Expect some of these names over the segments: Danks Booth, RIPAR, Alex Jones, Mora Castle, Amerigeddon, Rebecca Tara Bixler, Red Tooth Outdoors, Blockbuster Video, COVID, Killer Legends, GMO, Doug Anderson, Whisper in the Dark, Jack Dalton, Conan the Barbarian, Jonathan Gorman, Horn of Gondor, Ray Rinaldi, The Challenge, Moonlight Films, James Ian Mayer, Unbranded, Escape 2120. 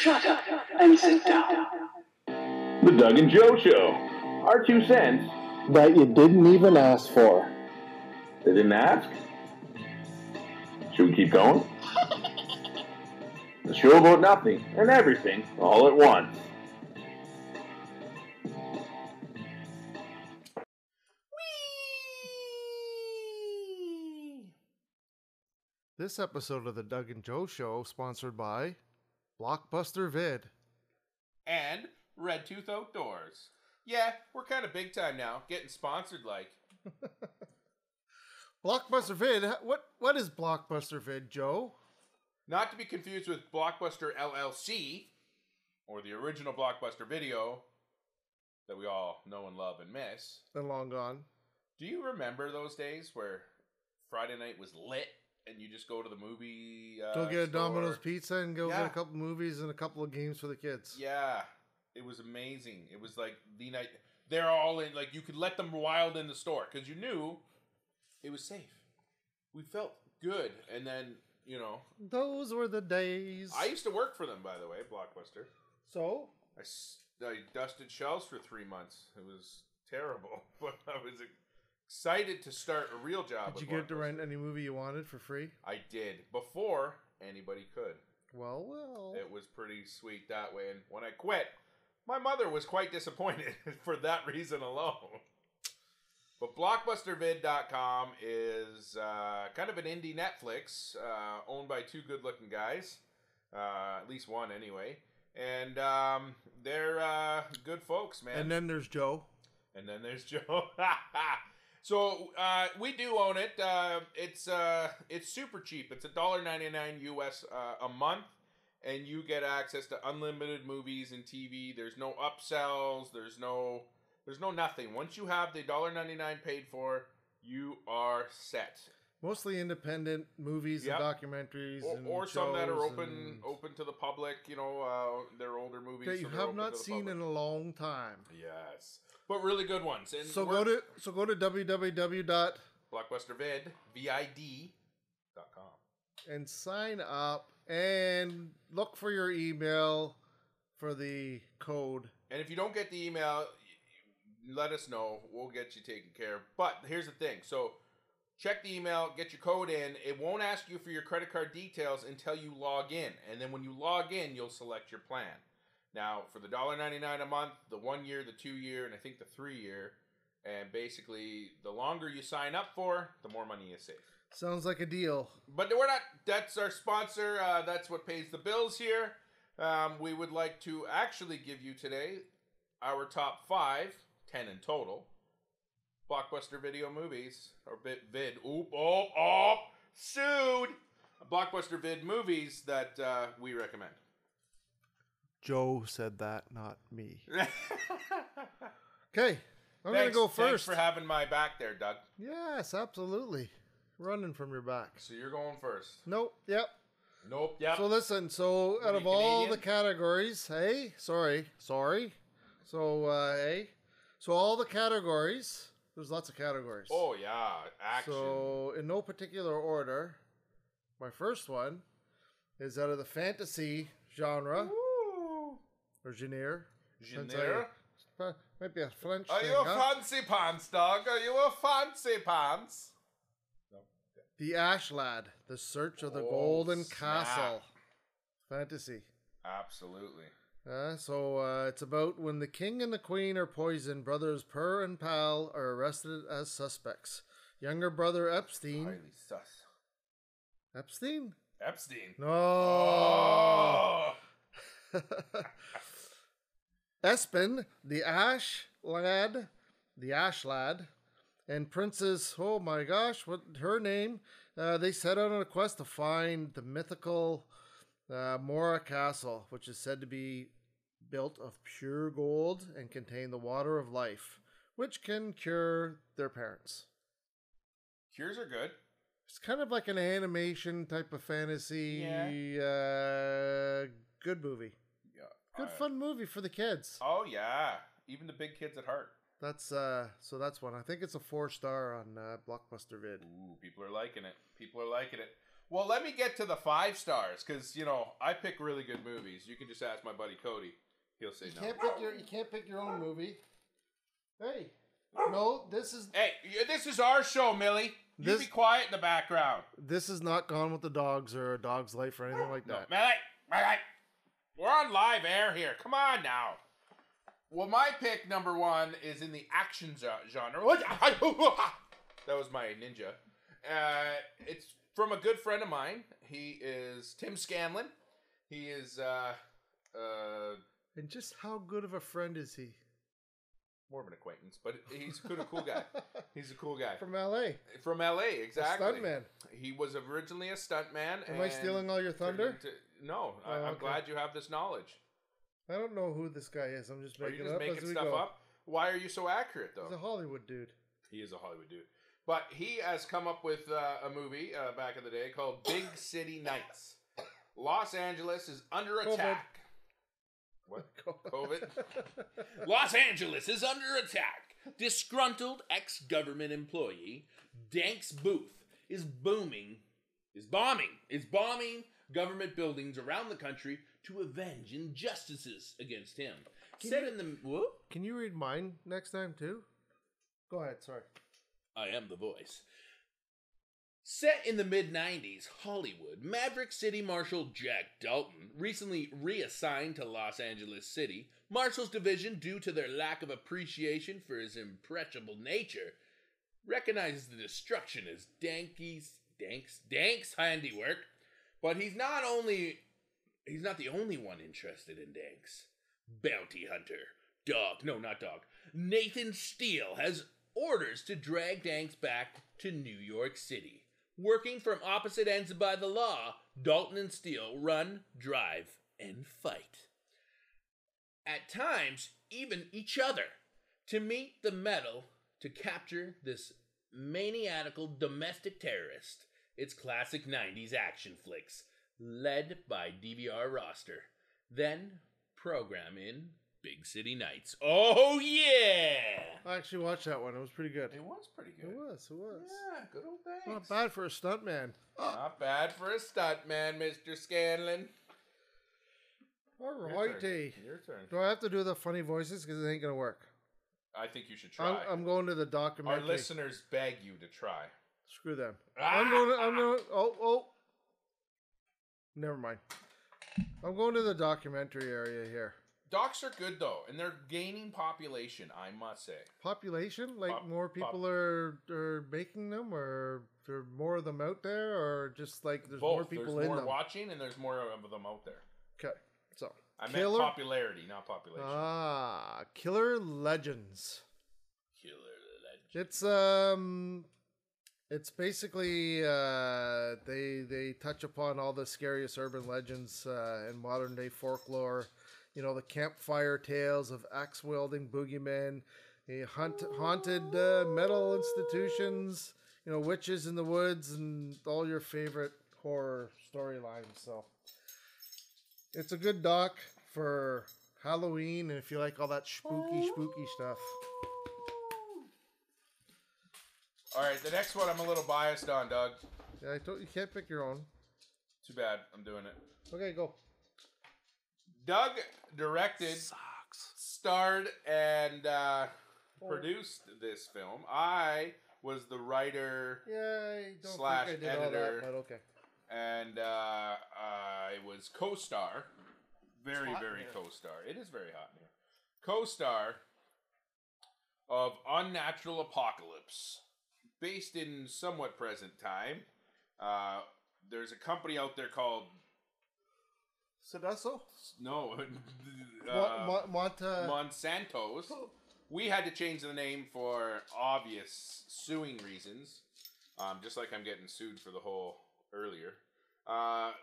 Shut up and sit down. The Doug and Joe Show. Our 2 cents. That you didn't even ask for. They didn't ask? Should we keep going? The show about nothing and everything all at once. Whee! This episode of the Doug and Joe Show sponsored by Blockbuster Vid and Red Tooth Outdoors. Yeah, we're kind of big time now, getting sponsored like. Blockbuster Vid. What is Blockbuster Vid, Joe? Not to be confused with Blockbuster LLC, or the original Blockbuster Video that we all know and love and miss. And long gone. Do you remember those days where Friday night was lit and you just go to the movie go get a Domino's pizza and go get a couple movies and a couple of games for the kids? Yeah. It was amazing. It was like the night. They're all in. Like, you could let them wild in the store because you knew it was safe. We felt good. And then... you know, those were the days. I used to work for them, by the way, Blockbuster. So? I dusted shelves for 3 months. It was terrible, but I was excited to start a real job. Did you get to rent any movie you wanted for free? I did, before anybody could. Well. It was pretty sweet that way, and when I quit, my mother was quite disappointed for that reason alone. But BlockbusterVid.com is kind of an indie Netflix owned by two good-looking guys, at least one anyway, and they're good folks, man. And then there's Joe. So we do own it. It's super cheap. It's $1.99 US a month, and you get access to unlimited movies and TV. There's no upsells. There's no nothing. Once you have the $1.99 paid for, you are set. Mostly independent movies and documentaries, or shows some that are open to the public. You know, they're older movies that you have not seen in a long time. Yes, but really good ones. And so go to www.blockbustervid.com and sign up and look for your email for the code. And if you don't get the email, let us know. We'll get you taken care of. But here's the thing. So check the email, get your code in. It won't ask you for your credit card details until you log in. And then when you log in, you'll select your plan. Now, for the $1.99 a month, the 1 year, the 2 year, and I think the 3 year. And basically, the longer you sign up for, the more money you save. Sounds like a deal. But we're not. That's our sponsor. That's what pays the bills here. We would like to actually give you today our top 5, 10 in total, Blockbuster Video movies, or vid, sued, Blockbuster Vid movies that we recommend. Joe said that, not me. Okay, I'm going to go first. Thanks for having my back there, Doug. Yes, absolutely. Running from your back. So you're going first. Nope, yep. So listen, out of all the categories, hey, sorry. So all the categories, there's lots of categories. Oh, yeah, action. So in no particular order, my first one is out of the fantasy genre. Ooh. Or genre. Might be a French thing. Are you a fancy pants, dog? Are you a fancy pants? No. The Ash Lad, The Search of the Golden Castle. Fantasy. Absolutely. It's about when the king and the queen are poisoned, brothers Purr and Pal are arrested as suspects. Younger brother Epstein. Highly sus. Epstein. No. Oh. Espen, the Ash Lad, and Princess, oh my gosh, what her name? They set out on a quest to find the mythical Mora Castle, which is said to be built of pure gold and contain the water of life, which can cure their parents. Cures are good. It's kind of like an animation type of fantasy. Yeah. Good movie. Yeah. Good fun movie for the kids. Oh, yeah. Even the big kids at heart. That's one. I think it's a 4-star on Blockbuster Vid. Ooh, people are liking it. Well, let me get to the 5 stars, because, you know, I pick really good movies. You can just ask my buddy Cody. He'll say no. You can't pick your own movie. Hey. No, this is... Hey, this is our show, Millie. You be quiet in the background. This is not Gone with the Dogs or A Dog's Life or anything like that. No, Millie! Millie! We're on live air here. Come on now. Well, my pick number one is in the action genre. That was my ninja. It's from a good friend of mine. He is Tim Scanlon. He is... And just how good of a friend is he? More of an acquaintance, but he's a cool guy. He's a cool guy. From L.A. From L.A., exactly. A stuntman. He was originally a stuntman. Am I stealing all your thunder? No, oh, I'm glad you have this knowledge. I don't know who this guy is. I'm just making it up as we go. Are you just making stuff up? Why are you so accurate, though? He's a Hollywood dude. He is a Hollywood dude. But he has come up with a movie back in the day called Big City Nights. Los Angeles is under attack. What? COVID? Los Angeles is under attack. Disgruntled ex-government employee Danks Booth is bombing government buildings around the country to avenge injustices against him. Can you read mine next time too? Go ahead, sorry. I am the voice. Set in the mid-90s, Hollywood, Maverick City Marshal Jack Dalton, recently reassigned to Los Angeles City Marshal's Division due to their lack of appreciation for his impressionable nature, recognizes the destruction as Dank's handiwork, but he's not the only one interested in Danks. Bounty hunter, Nathan Steele has orders to drag Danks back to New York City. Working from opposite ends by the law, Dalton and Steele run, drive, and fight. At times, even each other, to meet the metal to capture this maniacal domestic terrorist. It's classic 90s action flicks, led by DVR roster. Then, program in Big City Nights. Oh, yeah! I actually watched that one. It was pretty good. It was pretty good. It was. Yeah, good old Danks. Not bad for a stuntman. Not bad for a stuntman, Mr. Scanlon. All righty. Your turn. Do I have to do the funny voices? Because it ain't going to work. I think you should try. I'm going to the documentary. Our listeners beg you to try. Screw them. Ah! I'm going to... Oh. Never mind. I'm going to the documentary area here. Docs are good, though, and they're gaining population, I must say. Population? Like more people are making them, or there are more of them out there, or just like there's more people in them? Both. There's more watching, and there's more of them out there. Okay, so. I meant popularity, not population. Ah, Killer Legends. Killer Legends. It's basically they touch upon all the scariest urban legends and modern-day folklore. You know, the campfire tales of axe-wielding boogeymen, haunted metal institutions, you know, witches in the woods, and all your favorite horror storylines. So it's a good doc for Halloween, and if you like all that spooky stuff. All right, the next one I'm a little biased on, Doug. Yeah, I told you can't pick your own. Too bad. I'm doing it. Okay, go. Doug directed, starred, and produced this film. I was the writer / editor, but okay. And I was co-star. Very, very co-star. It is very hot in here. Co-star of Unnatural Apocalypse, based in somewhat present time. There's a company out there called... Sedesso? No. Monsanto's. We had to change the name for obvious suing reasons. Just like I'm getting sued for the whole earlier.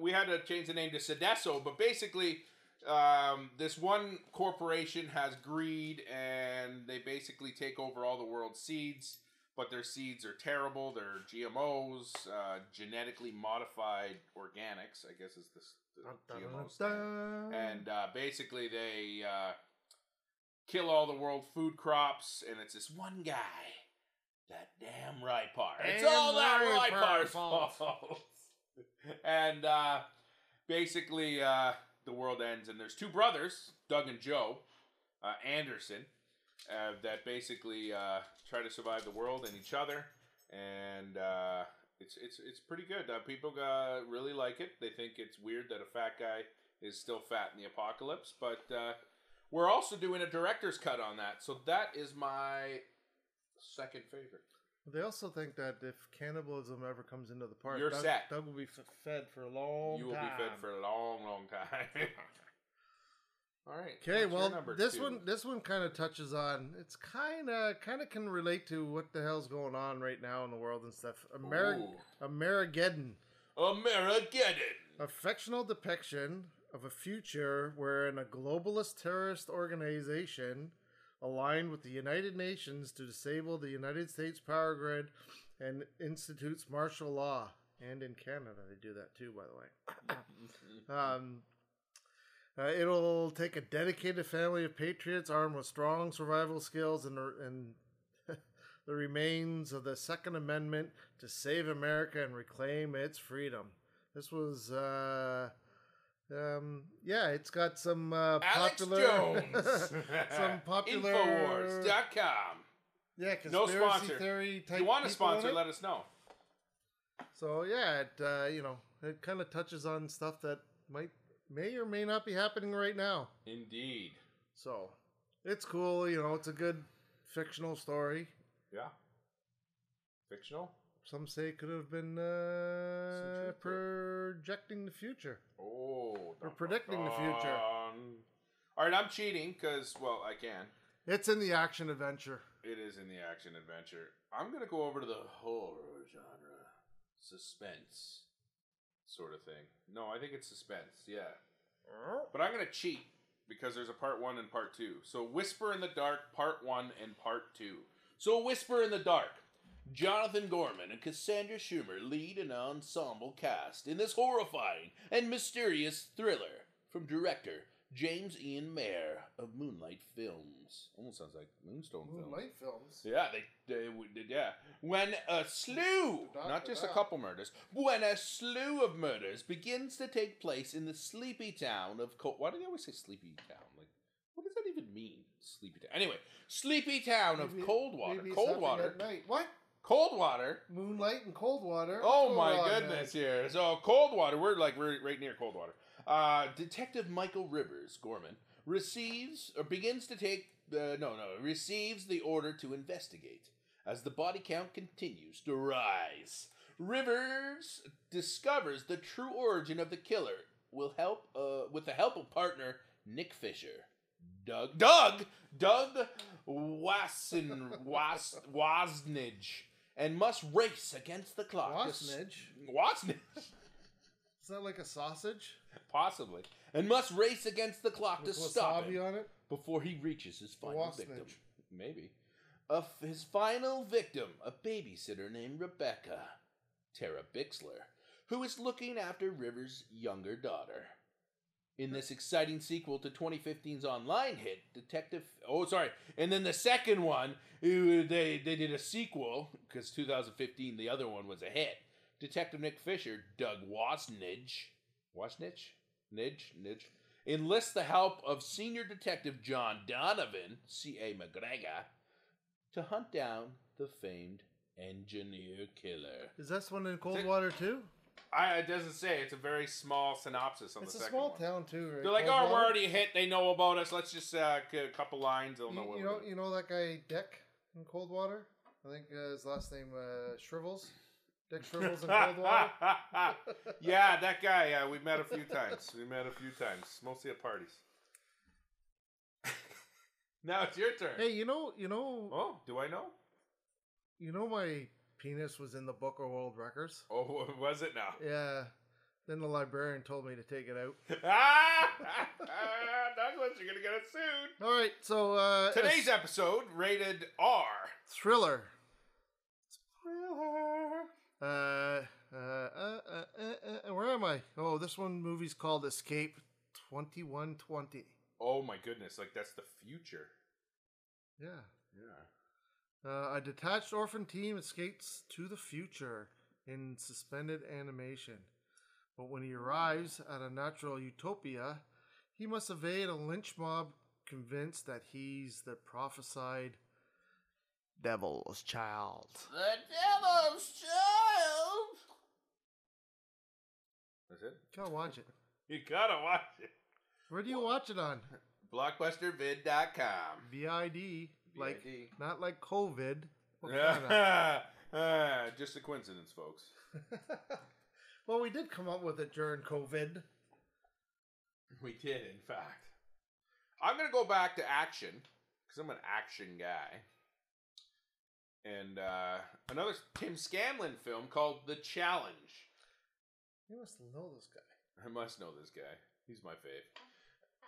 We had to change the name to Sedesso, but basically this one corporation has greed and they basically take over all the world's seeds, but their seeds are terrible. They're GMOs, genetically modified organics, I guess is this. And basically they kill all the world food crops, and it's this one guy, that damn RIPAR. It's all that RIPAR's fault. And basically, the world ends, and there's two brothers, Doug and Joe Anderson, that basically try to survive the world and each other, and it's pretty good. People really like it. They think it's weird that a fat guy is still fat in the apocalypse, but we're also doing a director's cut on that, so that is my second favorite. They also think that if cannibalism ever comes into the park, Doug will be fed for a long time. You will be fed for a long, long time. All right. Okay, well, this one kind of touches on, it's kind of can relate to what the hell's going on right now in the world and stuff. Amerigeddon. Amerigeddon. A fictional depiction of a future wherein a globalist terrorist organization aligned with the United Nations to disable the United States power grid and institutes martial law. And in Canada, they do that too, by the way. It'll take a dedicated family of patriots armed with strong survival skills and the remains of the Second Amendment to save America and reclaim its freedom. This was... it's got some popular Alex Jones. Some popular Infowars.com. Yeah, conspiracy theory type. If you want a sponsor, let us know. So yeah, it it kind of touches on stuff that may or may not be happening right now. Indeed. So it's cool, it's a good fictional story. Yeah. Fictional? Some say it could have been projecting the future. Oh. Or predicting the future. All right, I'm cheating because, well, I can. It's in the action-adventure. It is in the action-adventure. I'm going to go over to the horror genre. Suspense sort of thing. No, I think it's suspense, yeah. But I'm going to cheat because there's a part 1 and part 2. So Whisper in the Dark, part 1 and part 2. So Whisper in the Dark. Jonathan Gorman and Cassandra Schumer lead an ensemble cast in this horrifying and mysterious thriller from director James Ian Mayer of Moonlight Films. Almost sounds like Moonstone Films. Moonlight Films. Yeah, they did. When a slew, not just a couple murders, when a slew of murders begins to take place in the sleepy town of Why do they always say sleepy town? Like, what does that even mean? Sleepy town. Anyway, sleepy town of Coldwater. Coldwater. What? Coldwater. Moonlight and Coldwater. Oh my goodness, here. So Coldwater, we're right near Coldwater. Detective Michael Rivers, Gorman, receives the order to investigate. As the body count continues to rise, Rivers discovers the true origin of the killer with the help of partner Nick Fisher. Doug Wasnidge, and must race against the clock. Wasnidge? Is that like a sausage? Possibly. And must race against the clock to stop it before he reaches his final victim. Maybe. His final victim, a babysitter named Rebecca Tara Bixler, who is looking after Rivers' younger daughter. In this exciting sequel to 2015's online hit, and then the second one, they did a sequel, because 2015, the other one was a hit. Detective Nick Fisher, Doug Wasnidge, enlists the help of senior detective John Donovan, C.A. McGregor, to hunt down the famed engineer killer. Is this one in Coldwater, too? It doesn't say. It's a very small synopsis on the second one. It's a small town, too. Right? They're like, we're already hit. They know about us. Let's just get a couple lines. They'll know what we're doing. You know that guy, Dick, in Coldwater? I think his last name Shrivels. Dick Shrivels in Coldwater. Yeah, that guy. We've met a few times. Mostly at parties. Now it's your turn. Hey, Oh, do I know? My... penis was in the Book of World Records. Oh, was it now? Yeah. Then the librarian told me to take it out. Douglas, you're going to get it soon. All right, so... today's episode, rated R. Thriller. Where am I? Oh, this one movie's called Escape 2120. Oh, my goodness. Like, that's the future. Yeah. Yeah. A detached orphan team escapes to the future in suspended animation. But when he arrives at Unnatural Utopia, he must evade a lynch mob convinced that he's the prophesied Devil's Child. The Devil's Child! That's it? Gotta watch it. You gotta watch it. Where do you watch it on? Blockbustervid.com. VID. Like, not like COVID. Just a coincidence, folks. Well, we did come up with it during COVID. We did, in fact. I'm going to go back to action, because I'm an action guy. And another Tim Scanlon film called The Challenge. You must know this guy. I must know this guy. He's my fave.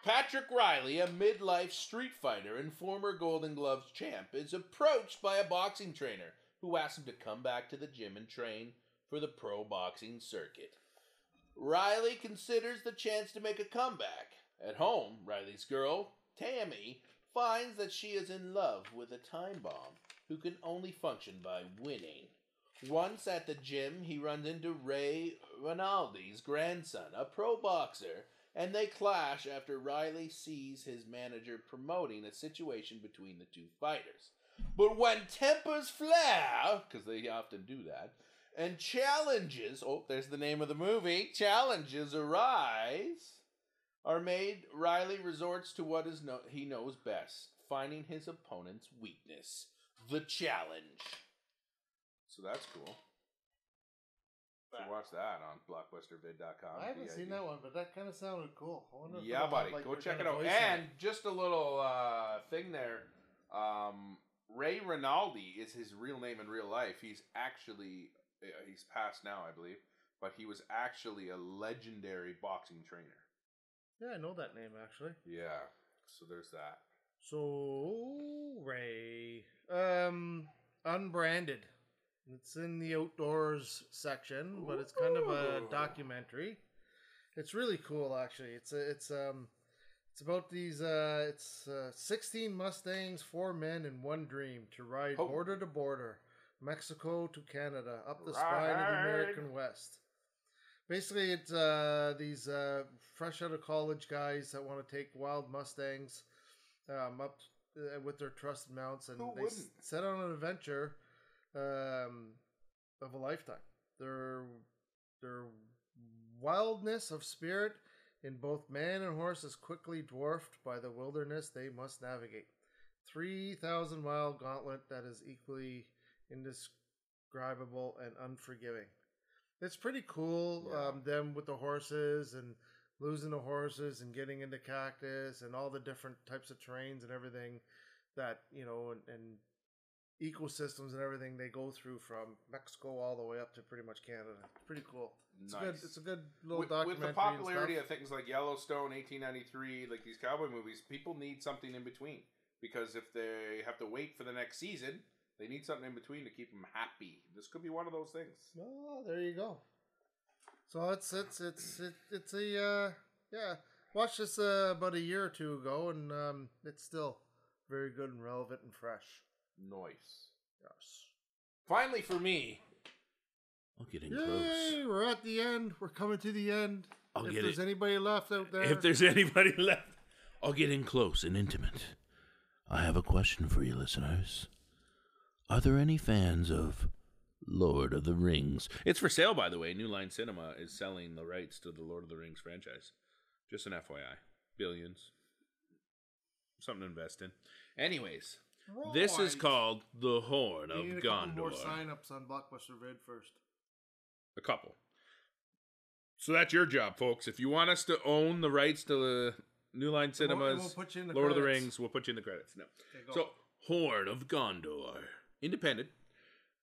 Patrick Riley, a midlife street fighter and former Golden Gloves champ, is approached by a boxing trainer who asks him to come back to the gym and train for the pro boxing circuit. Riley considers the chance to make a comeback. At home, Riley's girl, Tammy, finds that she is in love with a time bomb who can only function by winning. Once at the gym, he runs into Ray Rinaldi's grandson, a pro boxer, and they clash after Riley sees his manager promoting a situation between the two fighters. But when tempers flare, because they often do that, and challenges, oh, there's the name of the movie, challenges arise, are made, Riley resorts to what is he knows best, finding his opponent's weakness, the challenge. So that's cool. You watch that on blockbustervid.com. I haven't seen that one, but that kind of sounded cool. Yeah, buddy. Go check it out. And just a little thing there. Ray Rinaldi is his real name in real life. He's actually, he's passed now, I believe, but he was actually a legendary boxing trainer. Yeah, I know that name, actually. Yeah. So there's that. So, Ray. Unbranded. It's in the outdoors section, but it's kind of a documentary. It's really cool, actually. It's about these. 16 Mustangs, 4 men, and 1 dream to ride border to border, Mexico to Canada, up the spine of the American West. Basically, it's these fresh out of college guys that want to take wild Mustangs up with their trusted mounts, and they set on an adventure. Of a lifetime. Their wildness of spirit in both man and horse is quickly dwarfed by the wilderness they must navigate. 3,000-mile gauntlet that is equally indescribable and unforgiving. It's pretty cool, yeah. Them with the horses and losing the horses and getting into cactus and all the different types of terrains and everything that, you know, and ecosystems and everything they go through from Mexico all the way up to pretty much Canada. It's pretty cool. It's nice. It's a good little documentary. With the popularity of things like Yellowstone, 1893, like these cowboy movies, people need something in between. Because if they have to wait for the next season, they need something in between to keep them happy. This could be one of those things. Oh, there you go. So it's a, yeah. Watched this about a year or two ago, and it's still very good and relevant and fresh. Nice. Yes. Finally for me. I'm getting close. Yay, we're at the end. We're coming to the end. If there's anybody left out there. If there's anybody left, I'll get in close and intimate. I have a question for you listeners. Are there any fans of Lord of the Rings? It's for sale, by the way. New Line Cinema is selling the rights to the Lord of the Rings franchise. Just an FYI. Billions. Something to invest in. Anyways. Right. This is called The Horn of Gondor. You need a couple more sign-ups on Blockbuster Vid first. A couple. So that's your job, folks. If you want us to own the rights to the New Line Cinemas, Lord of the Rings, we'll put you in the credits. No. Okay, so, Horn of Gondor. Independent.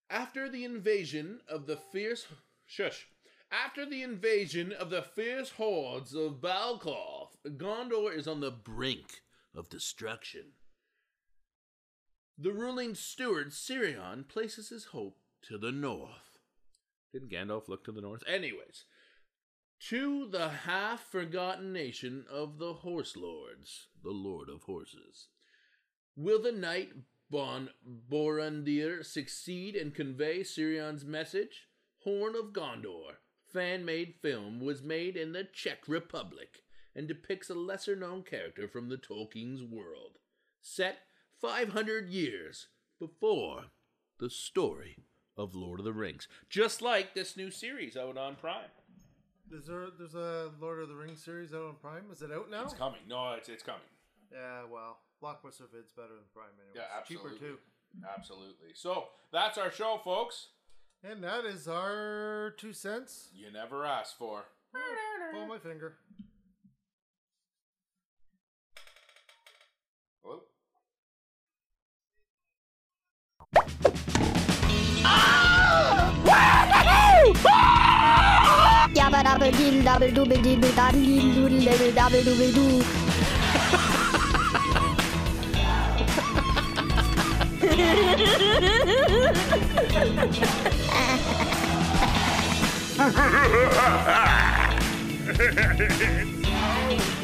After the invasion of the fierce hordes of Balkov, Gondor is on the brink of destruction. The ruling steward, Sirion, places his hope to the north. Didn't Gandalf look to the north? Anyways, to the half-forgotten nation of the Horse Lords, the Lord of Horses. Will the knight Borondir succeed and convey Sirion's message? Horn of Gondor, fan-made film was made in the Czech Republic and depicts a lesser-known character from the Tolkien's world, set 500 years before the story of Lord of the Rings. Just like this new series out on Prime. There's a Lord of the Rings series out on Prime? Is it out now? It's coming. No, it's coming. Yeah, well, Blockbuster Vid's better than Prime anyway. Yeah, absolutely. It's cheaper, too. Absolutely. So, that's our show, folks. And that is our 2 cents. You never asked for. Pull my finger. Hello?